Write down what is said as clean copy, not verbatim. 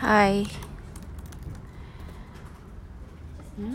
Hi.